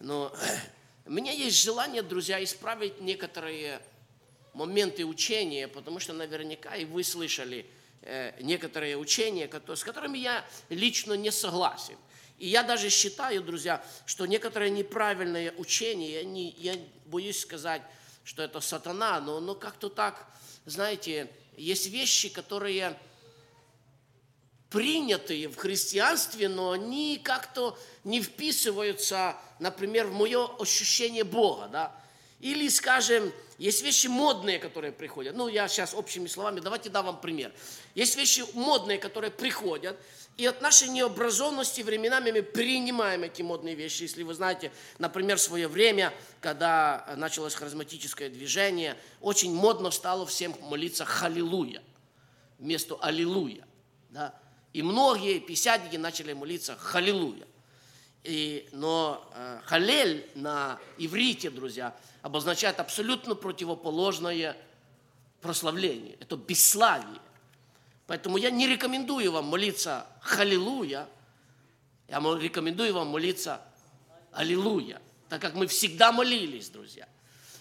Но у меня есть желание, друзья, исправить некоторые моменты учения, потому что наверняка и вы слышали некоторые учения, с которыми я лично не согласен. И я даже считаю, друзья, что некоторые неправильные учения, я боюсь сказать, что это сатана, но как-то так, знаете, есть вещи, которые принятые в христианстве, но они как-то не вписываются, например, в мое ощущение Бога, да? Или, скажем, есть вещи модные, которые приходят. Я сейчас общими словами, давайте дам вам пример. Есть вещи модные, которые приходят, и от нашей необразованности временами мы принимаем эти модные вещи. Если вы знаете, например, в свое время, когда началось харизматическое движение, очень модно стало всем молиться «Халилуя» вместо «Аллилуйя». Да? И многие пятидесятники начали молиться «Халилуя». Но халель на иврите, друзья, обозначает абсолютно противоположное прославление. Это бесславие. Поэтому я не рекомендую вам молиться «Халилуя», я рекомендую вам молиться «Аллилуйя», так как мы всегда молились, друзья.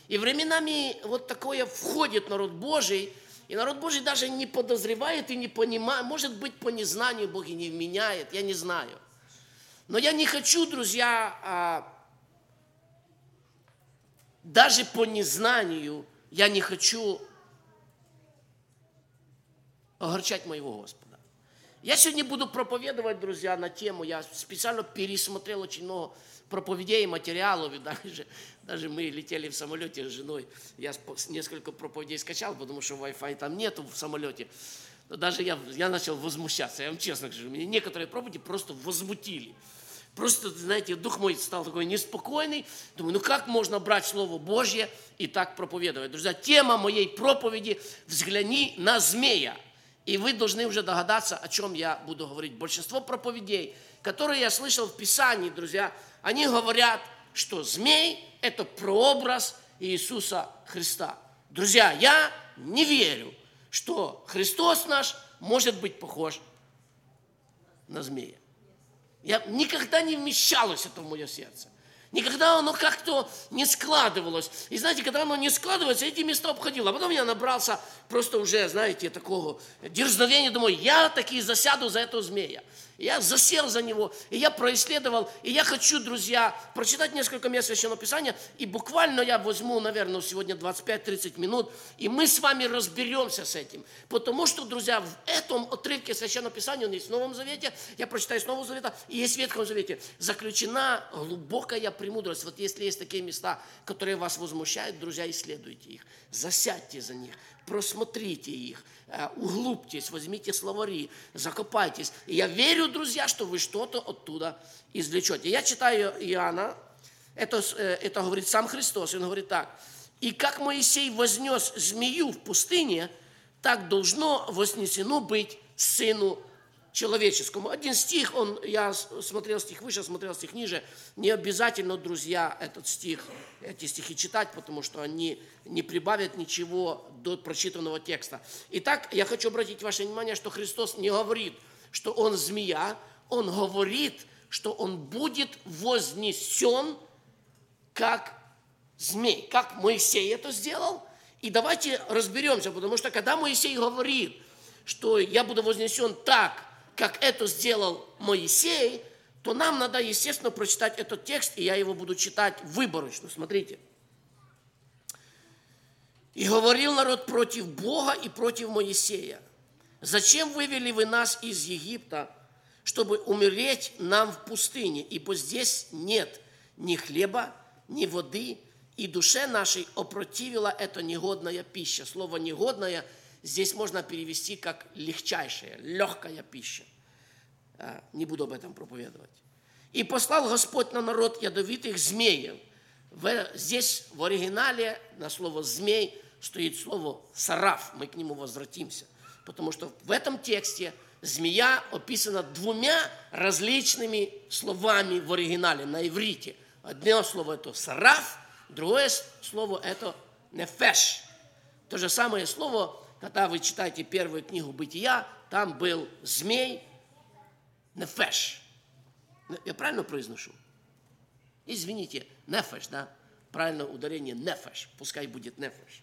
И временами вот такое входит в народ Божий, и народ Божий даже не подозревает и не понимает, может быть, по незнанию Бог и не вменяет, я не знаю. Но я не хочу, друзья, даже по незнанию, я не хочу огорчать моего Господа. Я сегодня буду проповедовать, друзья, на тему, я специально пересмотрел очень много проповедей и материалов, и даже мы летели в самолете с женой, я несколько проповедей скачал, потому что Wi-Fi там нету в самолете. Даже я начал возмущаться, я вам честно скажу, меня некоторые проповеди просто возмутили. Просто, знаете, дух мой стал такой неспокойный. Думаю, как можно брать Слово Божье и так проповедовать? Друзья, тема моей проповеди «Взгляни на змея». И вы должны уже догадаться, о чем я буду говорить. Большинство проповедей, которые я слышал в Писании, друзья, они говорят, что змей – это прообраз Иисуса Христа. Друзья, я не верю, что Христос наш может быть похож на змея. Я никогда не вмещалось это в мое сердце. Никогда оно как-то не складывалось. И знаете, когда оно не складывается, эти места обходило. А потом я набрался просто уже, знаете, такого дерзновения. Думаю, я таки засяду за этого змея. Я засел за него, и я происследовал. И я хочу, друзья, прочитать несколько мест Священного Писания. И буквально я возьму, наверное, сегодня 25-30 минут, и мы с вами разберемся с этим. Потому что, друзья, в этом отрывке Священного Писания, он есть в Новом Завете, я прочитаю с Нового Завета, и есть в Ветхом Завете, заключена глубокая премудрость. Вот если есть такие места, которые вас возмущают, друзья, исследуйте их, засядьте за них, просмотрите их, углубьтесь, возьмите словари, закопайтесь. И я верю, друзья, что вы что-то оттуда извлечете. Я читаю Иоанна, это говорит сам Христос, он говорит так. «И как Моисей вознес змею в пустыне, так должно вознесено быть Сыну человеческому». Один стих, я смотрел стих выше, смотрел стих ниже. Не обязательно, друзья, эти стихи читать, потому что они не прибавят ничего до прочитанного текста. Итак, я хочу обратить ваше внимание, что Христос не говорит, что он змея, он говорит, что он будет вознесен как змей, как Моисей это сделал. И давайте разберемся, потому что когда Моисей говорит, что я буду вознесен так, как это сделал Моисей, то нам надо, естественно, прочитать этот текст, и я его буду читать выборочно. Смотрите. «И говорил народ против Бога и против Моисея. Зачем вывели вы нас из Египта, чтобы умереть нам в пустыне? Ибо здесь нет ни хлеба, ни воды, и душе нашей опротивила эта негодная пища». Слово «негодная» здесь можно перевести как «легчайшая», «легкая пища». Не буду об этом проповедовать. «И послал Господь на народ ядовитых змеев». Здесь в оригинале на слово «змей» стоит слово «сараф». Мы к нему возвратимся. Потому что в этом тексте змея описана двумя различными словами в оригинале, на иврите. Одно слово – это «сараф», другое слово – это «нефеш». То же самое слово, когда вы читаете первую книгу «Бытия», там был змей Нефеш. Я правильно произношу? Извините, нефеш, да? Правильное ударение нефеш. Пускай будет нефеш.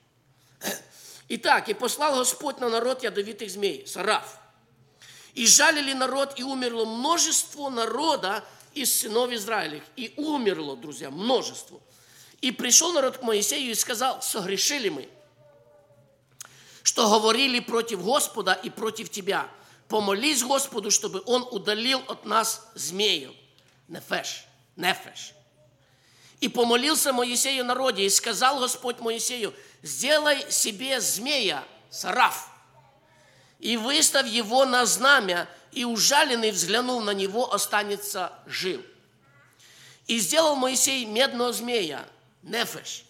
Итак, и послал Господь на народ ядовитых змей, сараф. И жалили народ, и умерло множество народа из сынов Израилевых. И умерло, друзья, множество. И пришел народ к Моисею и сказал: согрешили мы, что говорили против Господа и против тебя. Помолись Господу, чтобы Он удалил от нас змею. Нефеш, нефеш. И помолился Моисею народе, и сказал Господь Моисею: сделай себе змея, сараф, и выставь его на знамя, и ужаленный, взглянув на него, останется жив. И сделал Моисей медного змея, нефеш,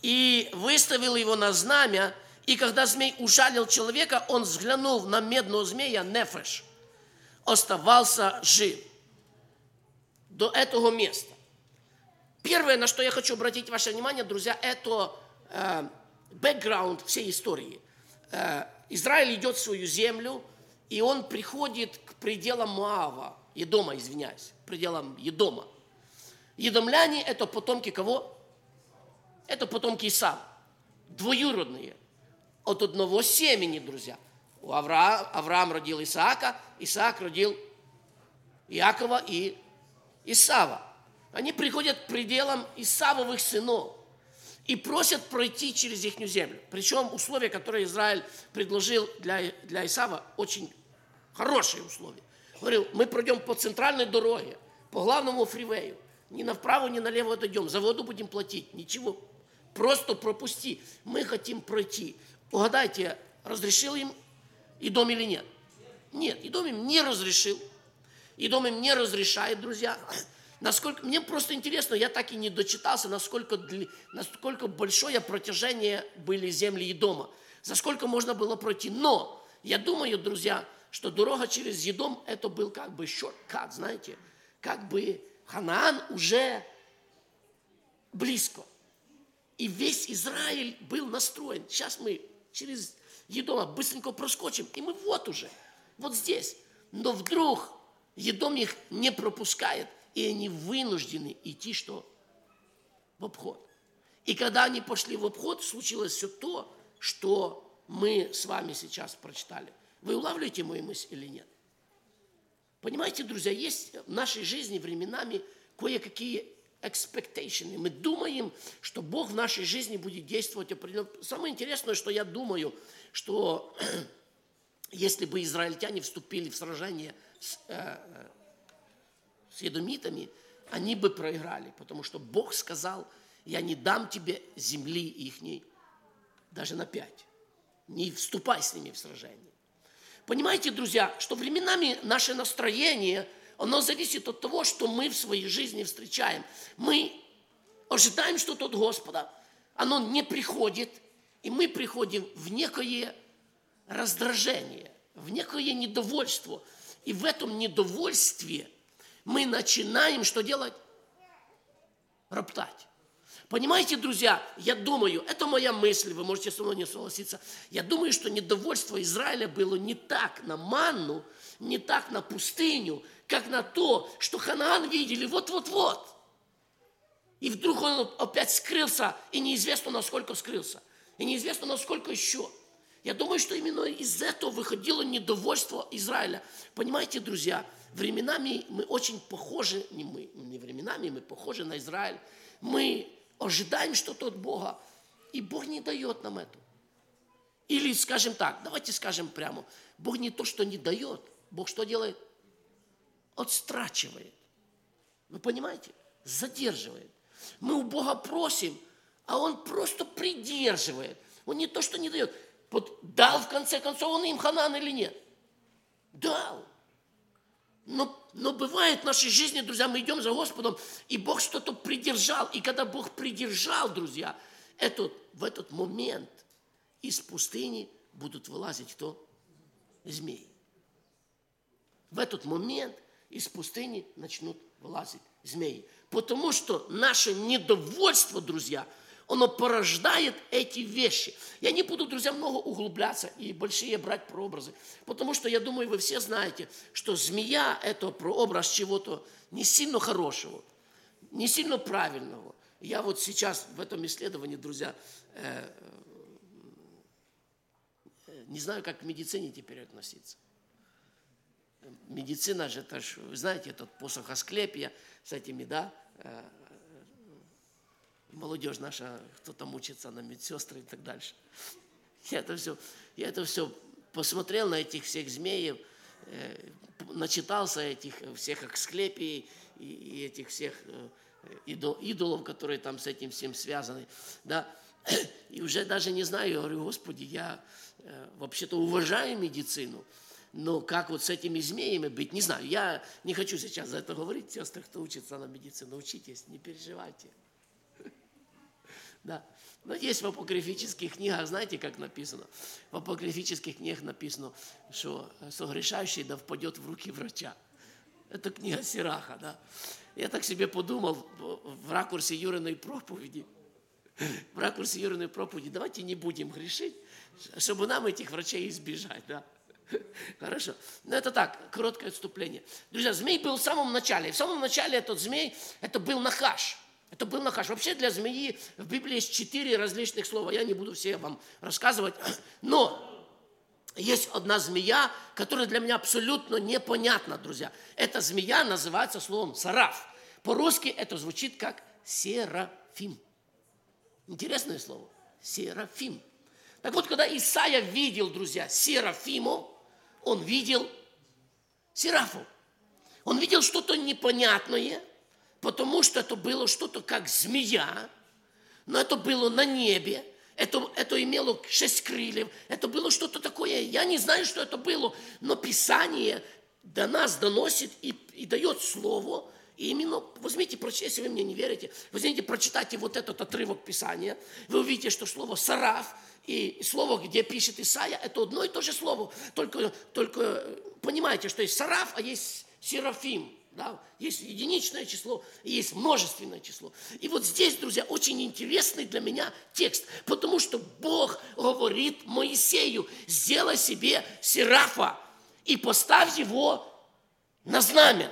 и выставил его на знамя, и когда змей ужалил человека, он, взглянув на медного змея, нефеш, оставался жив. До этого места. Первое, на что я хочу обратить ваше внимание, друзья, это бэкграунд всей истории. Израиль идет в свою землю, и он приходит к пределам Моава, Едома, извиняюсь, пределам Едома. Едомляне – это потомки кого? Это потомки Исава, двоюродные, от одного семени, друзья. Авраам родил Исаака, Исаак родил Иакова и Исава. Они приходят к пределам Исавовых сынов и просят пройти через их землю. Причем условия, которые Израиль предложил для Исава, очень хорошие условия. Говорил, мы пройдем по центральной дороге, по главному фривею. Ни направо, ни налево отойдем. За воду будем платить. Ничего. Просто пропусти. Мы хотим пройти. Угадайте, разрешил им Идом или нет? Нет, Идом им не разрешил. Идом им не разрешает, друзья. Насколько, мне просто интересно, я так и не дочитался, насколько большое протяжение были земли Едома, за сколько можно было пройти. Но я думаю, друзья, что дорога через Едом, это был как бы шорткат, знаете, как бы Ханаан уже близко. И весь Израиль был настроен. Сейчас мы через Едома быстренько проскочим, и мы вот уже, вот здесь. Но вдруг Едом их не пропускает. И они вынуждены идти что? В обход. И когда они пошли в обход, случилось все то, что мы с вами сейчас прочитали. Вы улавливаете мою мысль или нет? Понимаете, друзья, есть в нашей жизни временами кое-какие expectations. Мы думаем, что Бог в нашей жизни будет действовать определенно. Самое интересное, что я думаю, что если бы израильтяне вступили в сражение с едомитами, они бы проиграли, потому что Бог сказал: я не дам тебе земли ихней даже на 5. Не вступай с ними в сражение. Понимаете, друзья, что временами наше настроение, оно зависит от того, что мы в своей жизни встречаем. Мы ожидаем что-то от Господа, оно не приходит, и мы приходим в некое раздражение, в некое недовольство. И в этом недовольстве мы начинаем что делать? Роптать. Понимаете, друзья, я думаю, это моя мысль, вы можете со мной не согласиться, я думаю, что недовольство Израиля было не так на манну, не так на пустыню, как на то, что Ханаан видели вот-вот-вот. И вдруг он опять скрылся, и неизвестно, насколько скрылся, и неизвестно, насколько еще. Я думаю, что именно из этого выходило недовольство Израиля. Понимаете, друзья, временами мы очень похожи, мы похожи на Израиль. Мы ожидаем что-то от Бога, и Бог не дает нам это. Или скажем так, давайте скажем прямо, Бог не то, что не дает, Бог что делает? Отстрачивает. Вы понимаете? Задерживает. Мы у Бога просим, а Он просто придерживает. Он не то, что не дает. Вот дал, в конце концов, он им Ханаан или нет? Дал. Но бывает в нашей жизни, друзья, мы идем за Господом, и Бог что-то придержал. И когда Бог придержал, друзья, в этот момент из пустыни будут вылазить кто? Змеи. В этот момент из пустыни начнут вылазить змеи. Потому что наше недовольство, друзья, оно порождает эти вещи. Я не буду, друзья, много углубляться и большие брать прообразы, потому что, я думаю, вы все знаете, что змея – это прообраз чего-то не сильно хорошего. не сильно правильного. Я вот сейчас в этом исследовании, друзья, не знаю, как к медицине теперь относиться. Медицина же, это ж, знаете, этот посох Асклепия с этими, да, молодежь наша, кто там учится на медсестры и так дальше. Я это все посмотрел на этих всех змеев, начитался этих всех Асклепий и этих всех идолов, которые там с этим всем связаны, да. И уже даже не знаю, я говорю, Господи, я вообще-то уважаю медицину, но как вот с этими змеями быть, не знаю. Я не хочу сейчас за это говорить, сестры, кто учится на медицину, учитесь, не переживайте. Да. Но есть в апокрифических книгах, знаете, как написано? В апокрифических книгах написано, что согрешающий да впадет в руки врача. Это книга Сираха, да. Я так себе подумал в ракурсе Юриной проповеди, давайте не будем грешить, чтобы нам этих врачей избежать, да. Хорошо. Но это так, короткое отступление. Друзья, змей был в самом начале. И в самом начале этот змей, это был Нахаш. Это был Нахаш. Вообще для змеи в Библии есть 4 различных слова. Я не буду все вам рассказывать. Но есть одна змея, которая для меня абсолютно непонятна, друзья. Эта змея называется словом сараф. По-русски это звучит как Серафим. Интересное слово. Серафим. Так вот, когда Исаия видел, друзья, Серафиму, он видел Серафу. Он видел что-то непонятное, потому что это было что-то как змея, но это было на небе, это имело 6 крыльев, это было что-то такое, я не знаю, что это было, но Писание до нас доносит и дает слово, и именно, возьмите, прочитайте, если вы мне не верите, возьмите, прочитайте вот этот отрывок Писания, вы увидите, что слово «сараф» и слово, где пишет Исаия, это одно и то же слово, только понимаете, что есть «сараф», а есть «серафим». Да, есть единичное число, есть множественное число. И вот здесь, друзья, очень интересный для меня текст, потому что Бог говорит Моисею: сделай себе серафа и поставь его на знамя.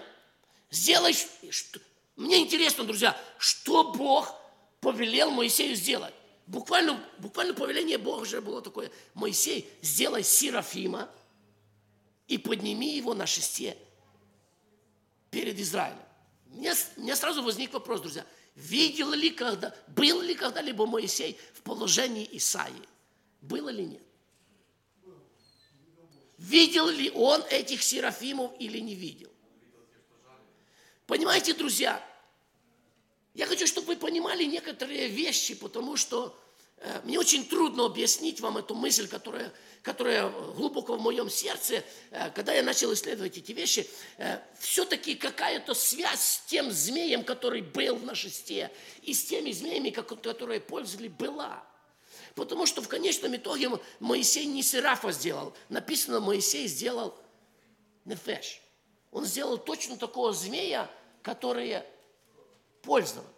Сделай, что... Мне интересно, друзья, что Бог повелел Моисею сделать. Буквально повеление Бога уже было такое: Моисей, сделай серафима и подними его на шесте перед Израилем. У меня сразу возник вопрос, друзья. Был ли когда-либо Моисей в положении Исаии? Было ли нет? Видел ли он этих серафимов или не видел? Понимаете, друзья, я хочу, чтобы вы понимали некоторые вещи, потому что мне очень трудно объяснить вам эту мысль, которая глубоко в моем сердце, когда я начал исследовать эти вещи, все-таки какая-то связь с тем змеем, который был на шесте, и с теми змеями, которые пользовались, была. Потому что в конечном итоге Моисей не серафа сделал. Написано, Моисей сделал нефеш. Он сделал точно такого змея, которые пользовались.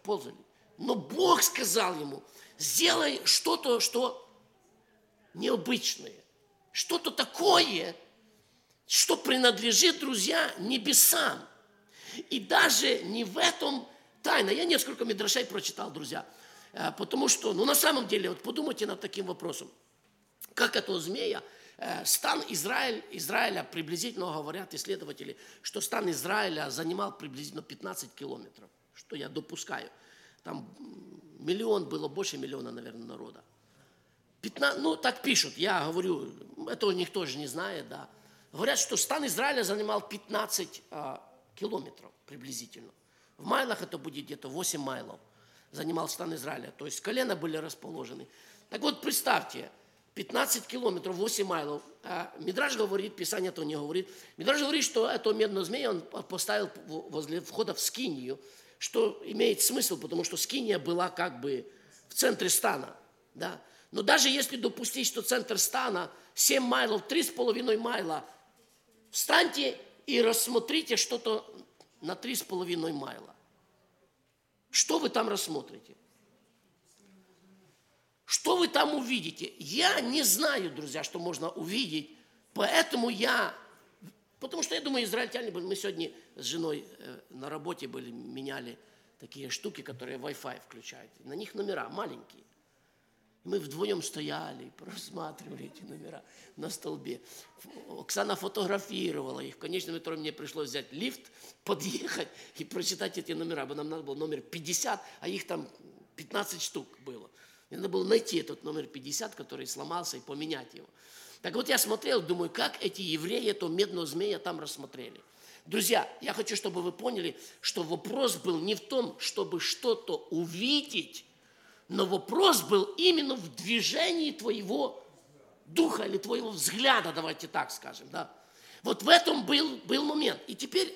Но Бог сказал ему: сделай что-то, что необычное, что-то такое, что принадлежит, друзья, небесам. И даже не в этом тайна. Я несколько мидрашей прочитал, друзья, потому что, на самом деле, вот подумайте над таким вопросом. Как этого змея, стан Израиля, приблизительно говорят исследователи, что стан Израиля занимал приблизительно 15 километров, что я допускаю. Там больше миллиона, наверное, народа. 15, так пишут, я говорю, этого никто же не знает, да. Говорят, что стан Израиля занимал 15 километров приблизительно. В майлах это будет где-то 8 майлов занимал стан Израиля, то есть колена были расположены. Так вот, представьте, 15 километров, 8 майлов. Мидраш говорит, Писание этого не говорит. Мидраш говорит, что эту медную змею он поставил возле входа в скинию, что имеет смысл, потому что скиния была как бы в центре стана. Да? Но даже если допустить, что центр стана 7 майлов, 3,5 майла, встаньте и рассмотрите что-то на 3,5 майла. Что вы там рассмотрите? Что вы там увидите? Я не знаю, друзья, что можно увидеть, потому что, я думаю, израильтяне были, мы сегодня с женой на работе были, меняли такие штуки, которые Wi-Fi включают. На них номера маленькие. И мы вдвоем стояли, просматривали эти номера на столбе. Оксана фотографировала их. В конечном итоге мне пришлось взять лифт, подъехать и прочитать эти номера. Нам надо было номер 50, а их там 15 штук было. Мне надо было найти этот номер 50, который сломался, и поменять его. Так вот я смотрел, думаю, как эти евреи этого медного змея там рассмотрели. Друзья, я хочу, чтобы вы поняли, что вопрос был не в том, чтобы что-то увидеть, но вопрос был именно в движении твоего духа или твоего взгляда, давайте так скажем. Да? Вот в этом был момент. И теперь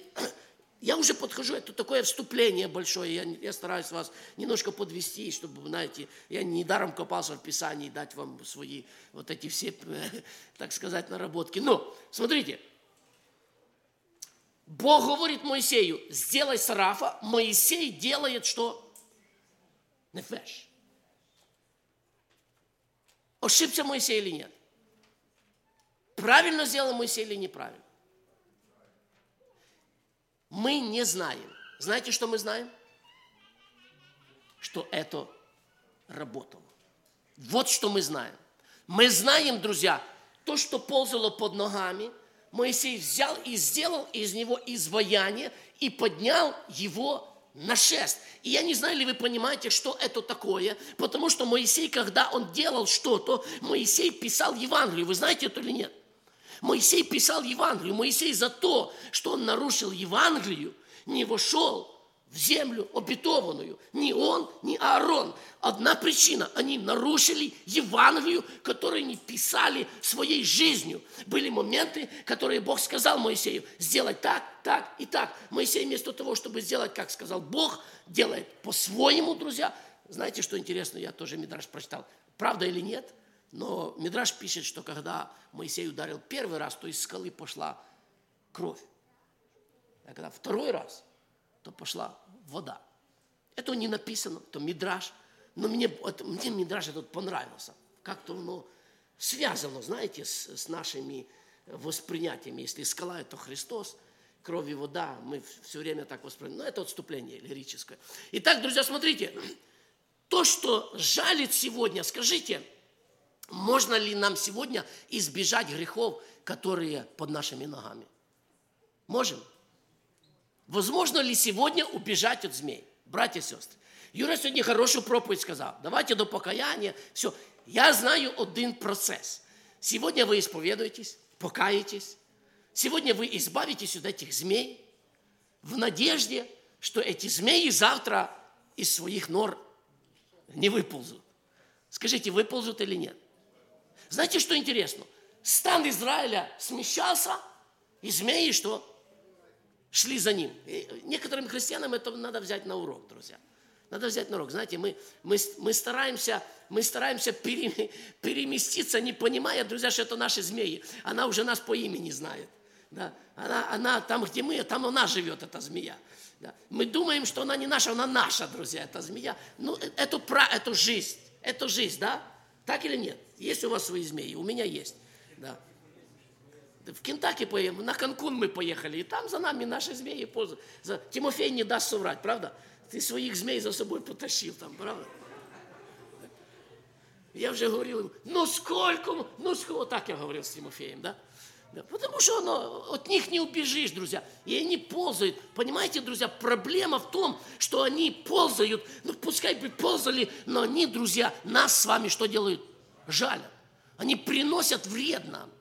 я уже подхожу, это такое вступление большое, я стараюсь вас немножко подвести, чтобы, знаете, я недаром копался в Писании, дать вам свои вот эти все, так сказать, наработки. Но, смотрите, Бог говорит Моисею, сделай Сарафа, Моисей делает что? Нефеш. Ошибся Моисей или нет? Правильно сделал Моисей или неправильно? Мы не знаем. Знаете, что мы знаем? Что это работало. Вот что мы знаем. Мы знаем, друзья, то, что ползало под ногами, Моисей взял и сделал из него изваяние и поднял его на шест. И я не знаю, ли вы понимаете, что это такое, потому что Моисей, когда он делал что-то, Моисей писал Евангелие. Вы знаете это или нет? Моисей писал Евангелие. Моисей за то, что он нарушил Евангелию, не вошел в землю обетованную. Ни он, ни Аарон. Одна причина. Они нарушили Евангелию, которую они писали своей жизнью. Были моменты, которые Бог сказал Моисею, сделать так, так и так. Моисей вместо того, чтобы сделать, как сказал Бог, делает по-своему, друзья. Знаете, что интересно? Я тоже Мидраш прочитал. Правда или нет? Но Мидраш пишет, что когда Моисей ударил первый раз, то из скалы пошла кровь. А когда второй раз, то пошла вода. Это не написано, это Мидраш. Но мне Мидраш этот понравился. Как-то оно связано, знаете, с нашими восприятиями. Если скала – это Христос, кровь и вода, мы все время так воспринимаем. Но это отступление лирическое. Итак, друзья, смотрите. То, что жалит сегодня, скажите, можно ли нам сегодня избежать грехов, которые под нашими ногами? Можем? Возможно ли сегодня убежать от змей? Братья и сестры, Юра сегодня хорошую проповедь сказал. Давайте до покаяния. Все. Я знаю один процесс. Сегодня вы исповедуетесь, покаетесь. Сегодня вы избавитесь от этих змей в надежде, что эти змеи завтра из своих нор не выползут. Скажите, выползут или нет? Знаете, что интересно? Стан Израиля смещался, и змеи что? Шли за ним. И некоторым христианам это надо взять на урок, друзья. Надо взять на урок. Знаете, мы стараемся переместиться, не понимая, друзья, что это наши змеи. Она уже нас по имени знает. Да? Она там, где мы, там она живет, эта змея. Да? Мы думаем, что она не наша, она наша, друзья, эта змея. Ну, это жизнь. Это жизнь, да? Так или нет? Есть у вас свои змеи? У меня есть. Да. В Кентаки поехали, на Канкун мы поехали, и там за нами наши змеи ползают. Тимофей не даст соврать, правда? Ты своих змей за собой потащил там, правда? Я уже говорил ему, ну сколько, вот так я говорил с Тимофеем, да? Потому что от них не убежишь, друзья. И они ползают. Понимаете, друзья, проблема в том, что они ползают. Ну, пускай бы ползали, но они, друзья, нас с вами что делают? Жалят. Они приносят вред нам.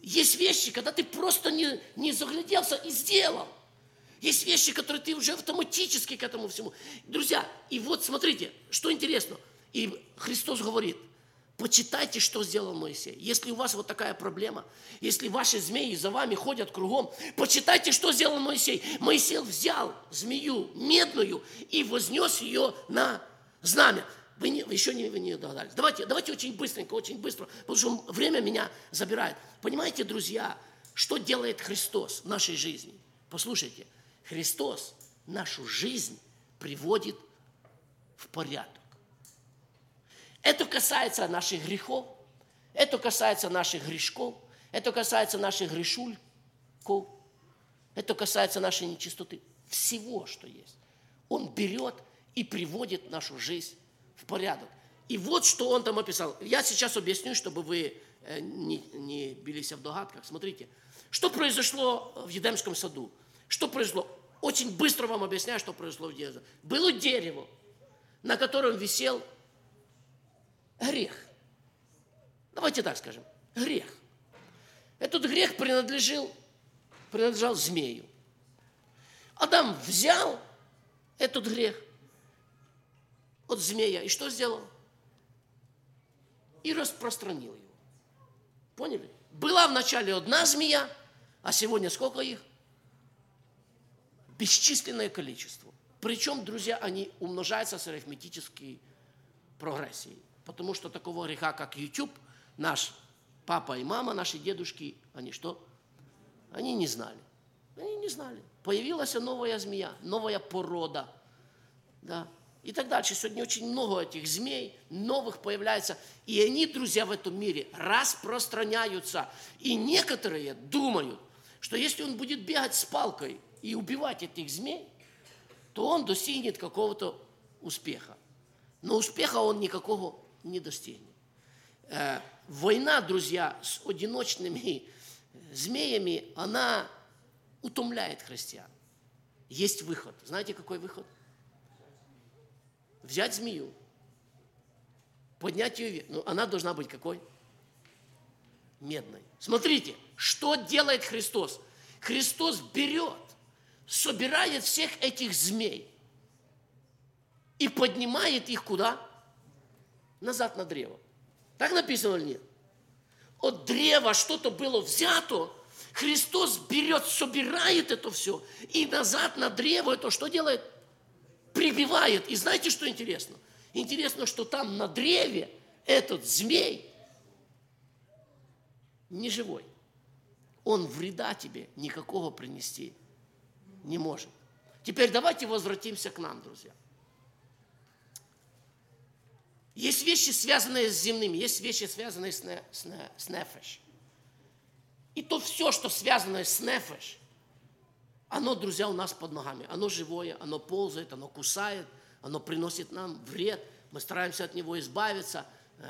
Есть вещи, когда ты просто не загляделся и сделал. Есть вещи, которые ты уже автоматически к этому всему. Друзья, и вот смотрите, что интересно. И Христос говорит, почитайте, что сделал Моисей. Если у вас вот такая проблема, если ваши змеи за вами ходят кругом, почитайте, что сделал Моисей. Моисей взял змею медную и вознес ее на знамя. Вы еще не догадались. Давайте очень быстро, потому что время меня забирает. Понимаете, друзья, что делает Христос в нашей жизни? Послушайте, Христос нашу жизнь приводит в порядок. Это касается наших грехов, это касается наших грешков, это касается наших грешульков, это касается нашей нечистоты. Всего, что есть. Он берет и приводит нашу жизнь в порядок. И вот что он там описал. Я сейчас объясню, чтобы вы не бились в догадках. Смотрите, что произошло в Едемском саду? Что произошло? Очень быстро вам объясняю, что произошло в Едемском саду. Было дерево, на котором висел грех. Давайте так скажем. Грех. Этот грех принадлежал змею. Адам взял этот грех от змея и что сделал? И распространил его. Поняли? Была вначале одна змея, а сегодня сколько их? Бесчисленное количество. Причем, друзья, они умножаются с арифметической прогрессией. Потому что такого греха, как YouTube, наш папа и мама, наши дедушки, они что? Они не знали. Они не знали. Появилась новая змея, новая порода. Да. И так дальше. Сегодня очень много этих змей, новых появляется. И они, друзья, в этом мире распространяются. И некоторые думают, что если он будет бегать с палкой и убивать этих змей, то он достигнет какого-то успеха. Но успеха он никакого не достигнет. Война, друзья, с одиночными змеями, она утомляет христиан. Есть выход. Знаете, какой выход? Взять змею, поднять ее вверх. Ну, она должна быть какой? Медной. Смотрите, что делает Христос. Христос берет, собирает всех этих змей и поднимает их куда? Назад на древо. Так написано или нет? От древа что-то было взято, Христос берет, собирает это все, и назад на древо это что делает? Прибивает. И знаете, что интересно? Интересно, что там на древе этот змей не живой. Он вреда тебе никакого принести не может. Теперь давайте возвратимся к нам, друзья. Есть вещи, связанные с земными, есть вещи, связанные с нефеш. И то все, что связано с нефеш, оно, друзья, у нас под ногами. Оно живое, оно ползает, оно кусает, оно приносит нам вред. Мы стараемся от него избавиться,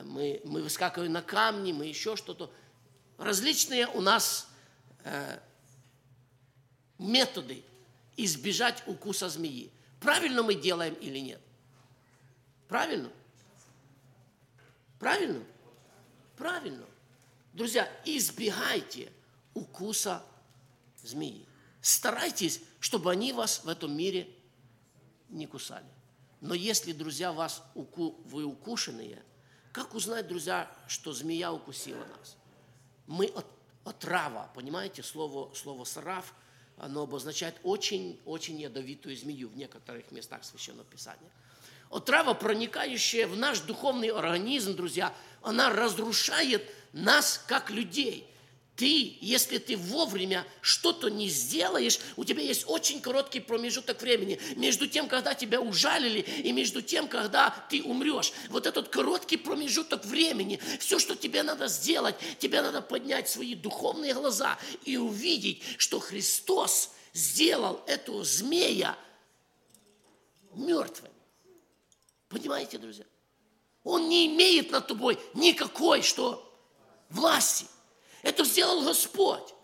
мы выскакиваем на камни, мы еще что-то. Различные у нас методы избежать укуса змеи. Правильно мы делаем или нет? Правильно? Правильно? Правильно. Друзья, избегайте укуса змеи. Старайтесь, чтобы они вас в этом мире не кусали. Но если, друзья, вы укушенные, как узнать, друзья, что змея укусила нас? Мы отрава, понимаете, слово «сараф», оно обозначает очень-очень ядовитую змею в некоторых местах Священного Писания. Отрава, проникающая в наш духовный организм, друзья, она разрушает нас, как людей. Ты, если ты вовремя что-то не сделаешь, у тебя есть очень короткий промежуток времени. Между тем, когда тебя ужалили, и между тем, когда ты умрешь. Вот этот короткий промежуток времени, все, что тебе надо сделать, тебе надо поднять свои духовные глаза и увидеть, что Христос сделал этого змея мертвым. Понимаете, друзья? Он не имеет над тобой никакой, что, власти. Это сделал Господь.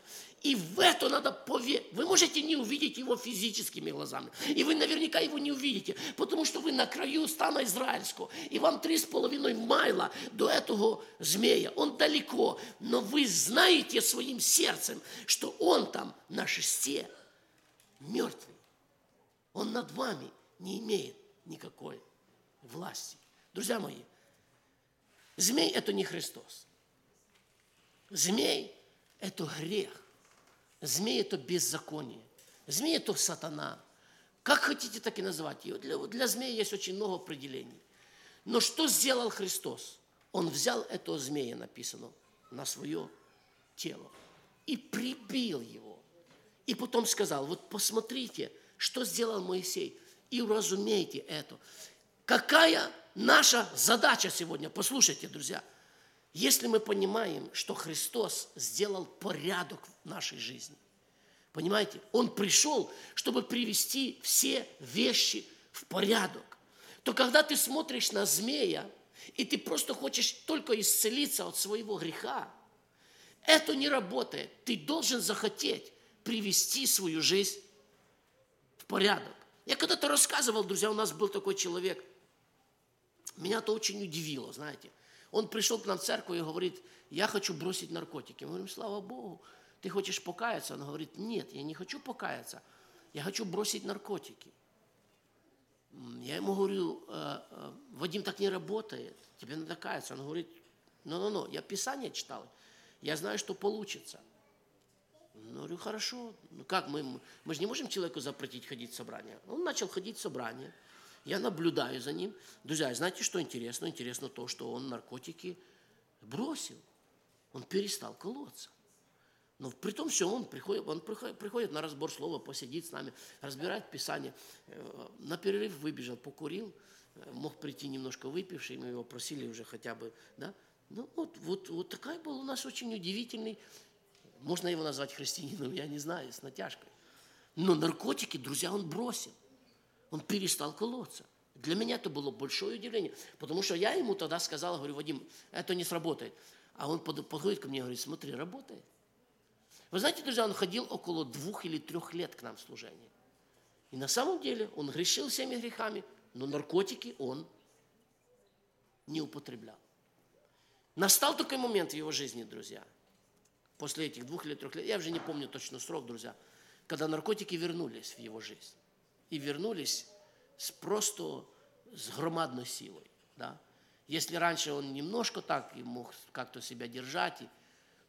И в это надо поверить. Вы можете не увидеть его физическими глазами. И вы наверняка его не увидите, потому что вы на краю стана израильского. И вам 3,5 майла до этого змея. Он далеко, но вы знаете своим сердцем, что он там на шесте мертвый. Он над вами не имеет никакой власти. Друзья мои, змей – это не Христос. Змей – это грех. Змей – это беззаконие. Змей – это сатана. Как хотите, так и называть ее. Для змея есть очень много определений. Но что сделал Христос? Он взял этого змея, написано, на свое тело и прибил его. И потом сказал, вот посмотрите, что сделал Моисей, и уразумейте это. Какая наша задача сегодня? Послушайте, друзья. Если мы понимаем, что Христос сделал порядок в нашей жизни, понимаете, Он пришел, чтобы привести все вещи в порядок, то когда ты смотришь на змея, и ты просто хочешь только исцелиться от своего греха, это не работает. Ты должен захотеть привести свою жизнь в порядок. Я когда-то рассказывал, друзья, у нас был такой человек. Меня это очень удивило, знаете. Он пришел к нам в церковь и говорит: я хочу бросить наркотики. Мы говорим: слава Богу, ты хочешь покаяться? Он говорит: нет, я не хочу покаяться, я хочу бросить наркотики. Я ему говорю: Вадим, так не работает, тебе надо каяться. Он говорит: ну, я Писание читал, я знаю, что получится. Я говорю: хорошо, ну как мы же не можем человеку запретить ходить в собрание. Он начал ходить в собрание, я наблюдаю за ним. Друзья, знаете, что интересно? Интересно то, что он наркотики бросил, он перестал колоться. Но при том все, он приходит на разбор слова, посидит с нами, разбирает Писание. На перерыв выбежал, покурил, мог прийти немножко выпивший, мы его просили уже хотя бы, да. Ну вот такой был у нас очень удивительный, можно его назвать христианином, я не знаю, с натяжкой. Но наркотики, друзья, он бросил, он перестал колоться. Для меня это было большое удивление, потому что я ему тогда сказал, говорю: Вадим, это не сработает. А он подходит ко мне и говорит: смотри, работает. Вы знаете, друзья, он ходил около 2 или 3 лет к нам в служение. И на самом деле он грешил всеми грехами, но наркотики он не употреблял. Настал такой момент в его жизни, друзья, после этих 2 или 3 лет, я уже не помню точно срок, друзья, когда наркотики вернулись в его жизнь. И вернулись с громадной силой. Да? Если раньше он немножко так и мог как-то себя держать,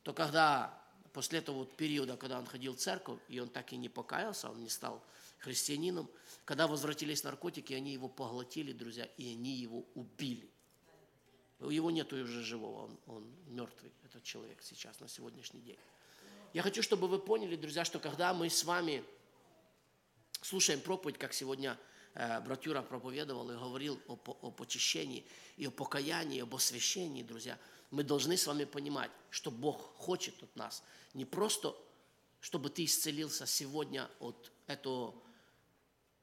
то когда... После этого периода, когда он ходил в церковь, и он так и не покаялся, он не стал христианином, когда возвратились наркотики, они его поглотили, друзья, и они его убили. Его нету уже живого, он мертвый, этот человек сейчас, на сегодняшний день. Я хочу, чтобы вы поняли, друзья, что когда мы с вами слушаем проповедь, как сегодня брат Юра проповедовал и говорил о очищении, и о покаянии, и об освящении, друзья, мы должны с вами понимать, что Бог хочет от нас не просто, чтобы ты исцелился сегодня от этого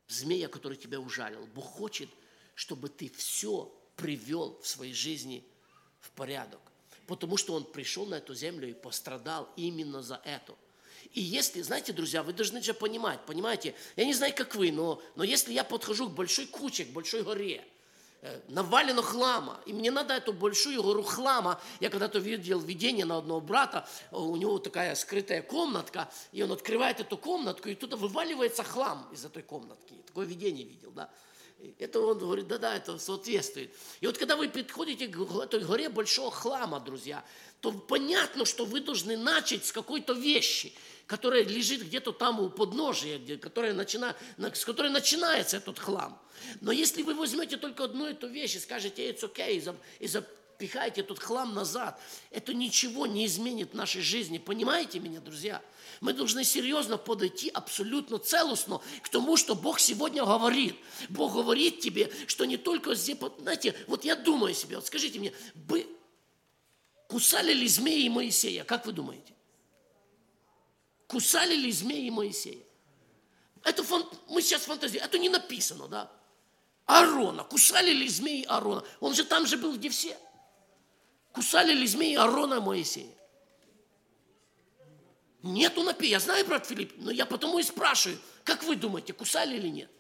змея, который тебя ужалил. Бог хочет, чтобы ты все привел в своей жизни в порядок. Потому что Он пришел на эту землю и пострадал именно за это. И если, знаете, друзья, вы должны же понимать, понимаете, я не знаю, как вы, но если я подхожу к большой куче, к большой горе, навалено хлама, и мне надо эту большую гору хлама. Я когда-то видел видение на одного брата, у него такая скрытая комнатка, и он открывает эту комнатку, и туда вываливается хлам из этой комнатки. Такое видение видел, да. Это он говорит, да, это соответствует. И вот когда вы подходите к этой горе большого хлама, друзья, то понятно, что вы должны начать с какой-то вещи, которая лежит где-то там у подножия, с которой начинается этот хлам. Но если вы возьмете только одну эту вещь и скажете «It's okay», и запихаете этот хлам назад, это ничего не изменит в нашей жизни. Понимаете меня, друзья? Мы должны серьезно подойти абсолютно целостно к тому, что Бог сегодня говорит. Бог говорит тебе, что не только здесь... Знаете, вот я думаю себе, вот скажите мне, кусали ли змеи Моисея? Как вы думаете? Кусали ли змеи Моисея? Мы сейчас фантазируем, это не написано, да? Аарона, кусали ли змеи Аарона? Он же там же был, где все. Кусали ли змеи Аарона Моисея? Нету написано. Я знаю, брат Филипп, но я потому и спрашиваю, как вы думаете, кусали или нет?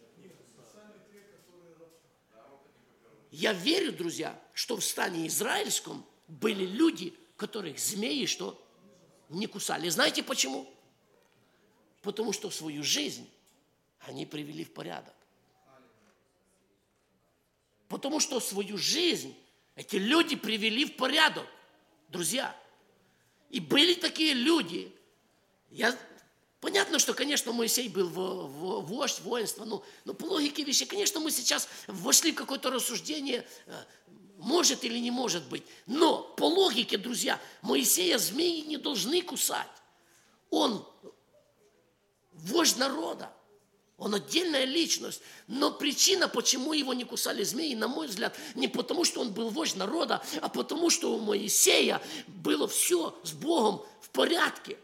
Я верю, друзья, что в стане израильском были люди, которых змеи что? Не кусали. Знаете почему? Потому что свою жизнь они привели в порядок. Потому что свою жизнь эти люди привели в порядок, друзья. И были такие люди. Понятно, что, конечно, Моисей был вождь воинства, но по логике вещей, конечно, мы сейчас вошли в какое-то рассуждение, может или не может быть. Но по логике, друзья, Моисея змеи не должны кусать. Он вождь народа, он отдельная личность. Но причина, почему его не кусали змеи, на мой взгляд, не потому, что он был вождь народа, а потому, что у Моисея было все с Богом в порядке.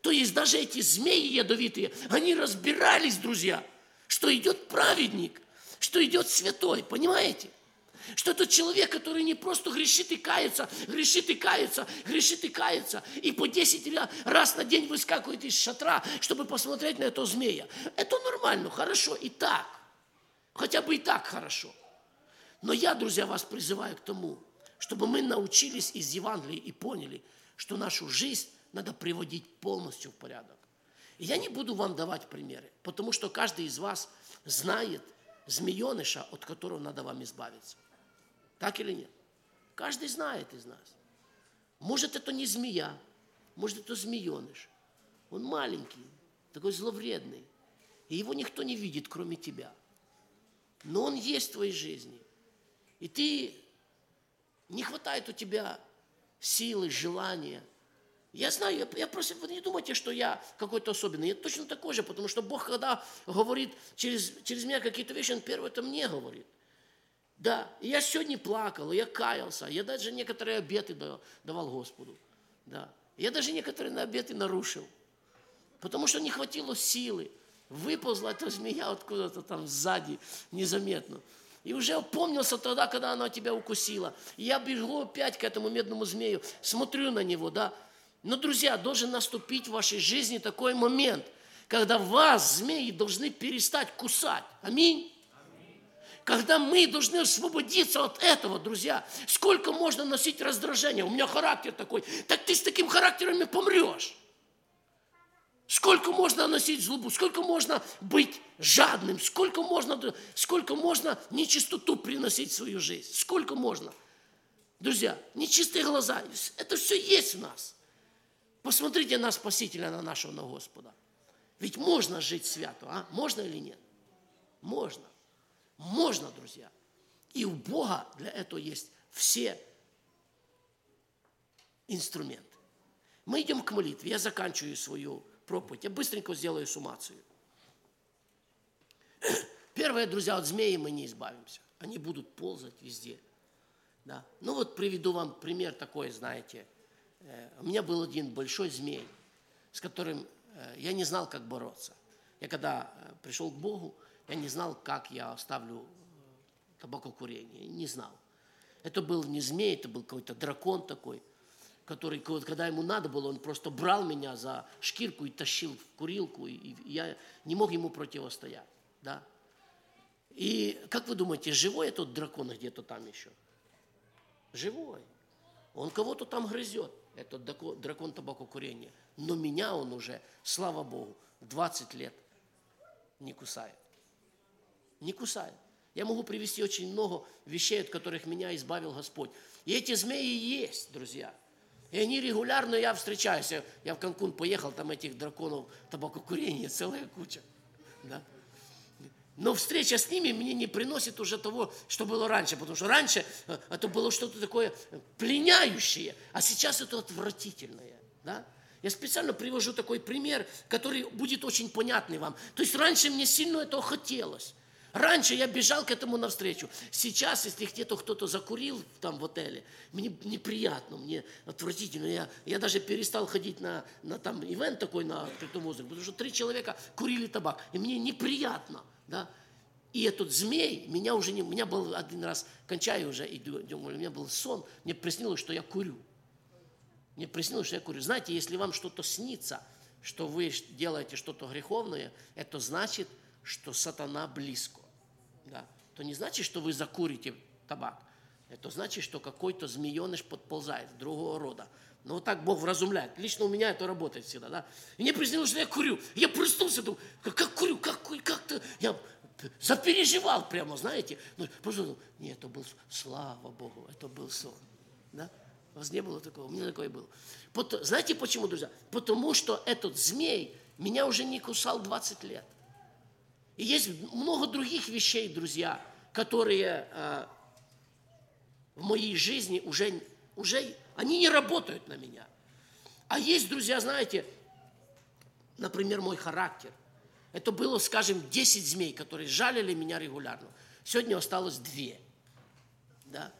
То есть даже эти змеи ядовитые, они разбирались, друзья, что идет праведник, что идет святой, понимаете? Что это человек, который не просто грешит и кается, грешит и кается, грешит и кается, и по 10 раз на день выскакивает из шатра, чтобы посмотреть на этого змея. Это нормально, хорошо, и так. Хотя бы и так хорошо. Но я, друзья, вас призываю к тому, чтобы мы научились из Евангелия и поняли, что нашу жизнь надо приводить полностью в порядок. И я не буду вам давать примеры, потому что каждый из вас знает змееныша, от которого надо вам избавиться. Так или нет? Каждый знает из нас. Может, это не змея, может, это змееныш. Он маленький, такой зловредный, и его никто не видит, кроме тебя. Но он есть в твоей жизни. И ты, не хватает у тебя силы, желания. Я знаю, я просто, вы не думайте, что я какой-то особенный. Я точно такой же, потому что Бог, когда говорит через меня какие-то вещи, Он первое это мне говорит. Да, я сегодня плакал, я каялся, я даже некоторые обеты давал Господу. Да. Я даже некоторые обеты нарушил, потому что не хватило силы. Выползла эта змея откуда-то там сзади, незаметно. И уже опомнился тогда, когда она тебя укусила. И я бегу опять к этому медному змею, смотрю на него, да. Но, друзья, должен наступить в вашей жизни такой момент, когда вас, змеи, должны перестать кусать. Аминь. Когда мы должны освободиться от этого, друзья. Сколько можно носить раздражение? У меня характер такой. Так ты с таким характером и помрешь. Сколько можно носить злобу? Сколько можно быть жадным? Сколько можно нечистоту приносить в свою жизнь? Сколько можно? Друзья, нечистые глаза. Это все есть в нас. Посмотрите на Спасителя, на нашего, на Господа. Ведь можно жить свято, а? Можно или нет? Можно. Можно, друзья. И у Бога для этого есть все инструменты. Мы идем к молитве. Я заканчиваю свою проповедь. Я быстренько сделаю суммацию. Первое, друзья, от змеи мы не избавимся. Они будут ползать везде. Да? Ну вот приведу вам пример такой, знаете. У меня был один большой змей, с которым я не знал, как бороться. Я когда пришел к Богу, я не знал, как я оставлю табакокурение. Не знал. Это был не змей, это был какой-то дракон такой, который, когда ему надо было, он просто брал меня за шкирку и тащил в курилку, и я не мог ему противостоять. Да? И как вы думаете, живой этот дракон где-то там еще? Живой. Он кого-то там грызет, этот дракон табакокурения. Но меня он уже, слава Богу, 20 лет не кусает. Не кусает. Я могу привести очень много вещей, от которых меня избавил Господь. И эти змеи есть, друзья. И они регулярно, я встречаюсь. Я в Канкун поехал, там этих драконов табакокурения целая куча. Да? Но встреча с ними мне не приносит уже того, что было раньше. Потому что раньше это было что-то такое пленяющее, а сейчас это отвратительное. Да? Я специально привожу такой пример, который будет очень понятный вам. То есть раньше мне сильно этого хотелось. Раньше я бежал к этому навстречу. Сейчас, если где-то кто-то закурил там в отеле, мне неприятно, мне отвратительно. Я даже перестал ходить на там ивент такой на открытом воздухе, потому что 3 человека курили табак, и мне неприятно. Да? И этот змей, меня уже не... У меня был один раз, кончаю уже, у меня был сон, мне приснилось, что я курю. Знаете, если вам что-то снится, что вы делаете что-то греховное, это значит, что сатана близко. Да? То не значит, что вы закурите табак. Это значит, что какой-то змееныш подползает другого рода. Но вот так Бог вразумляет. Лично у меня это работает всегда. Да? И мне приснилось, что я курю. Я проснулся, думаю, как курю. Я запереживал прямо, знаете. Просто, нет, это был, слава Богу, это был сон. Да? У вас не было такого? У меня такое было. Знаете почему, друзья? Потому что этот змей меня уже не кусал 20 лет. И есть много других вещей, друзья, которые в моей жизни уже они не работают на меня. А есть, друзья, знаете, например, мой характер. Это было, скажем, 10 змей, которые жалили меня регулярно. Сегодня осталось 2. Да?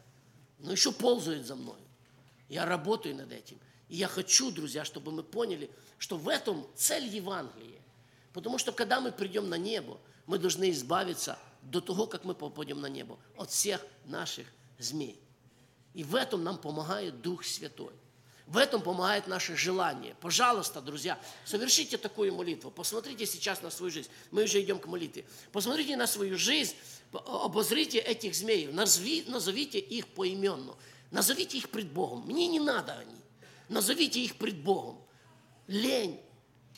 Но еще ползают за мной. Я работаю над этим. И я хочу, друзья, чтобы мы поняли, что в этом цель Евангелия. Потому что, когда мы придем на небо, мы должны избавиться до того, как мы попадем на небо, от всех наших змей. И в этом нам помогает Дух Святой. В этом помогает наше желание. Пожалуйста, друзья, совершите такую молитву. Посмотрите сейчас на свою жизнь. Мы уже идем к молитве. Посмотрите на свою жизнь, обозрите этих змей, назовите их поименно. Назовите их пред Богом. Мне не надо они. Назовите их пред Богом. Лень,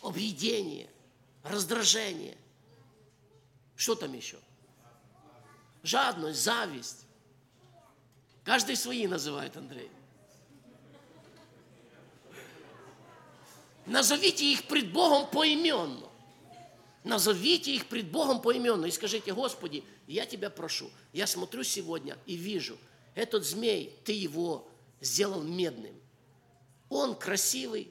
объедение, раздражение. Что там еще? Жадность, зависть. Каждый свои называет, Андрей. Назовите их пред Богом поименно. Назовите их пред Богом поименно и скажите: Господи, я Тебя прошу, я смотрю сегодня и вижу, этот змей, Ты его сделал медным. Он красивый,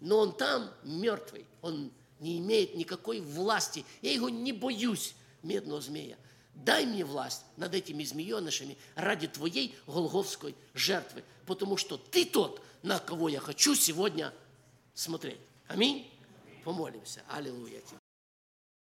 но он там мертвый, он не имеет никакой власти. Я его не боюсь, медного змея. Дай мне власть над этими змеенышами ради Твоей голгофской жертвы, потому что Ты тот, на кого я хочу сегодня смотреть. Аминь. Помолимся. Аллилуйя Тебе.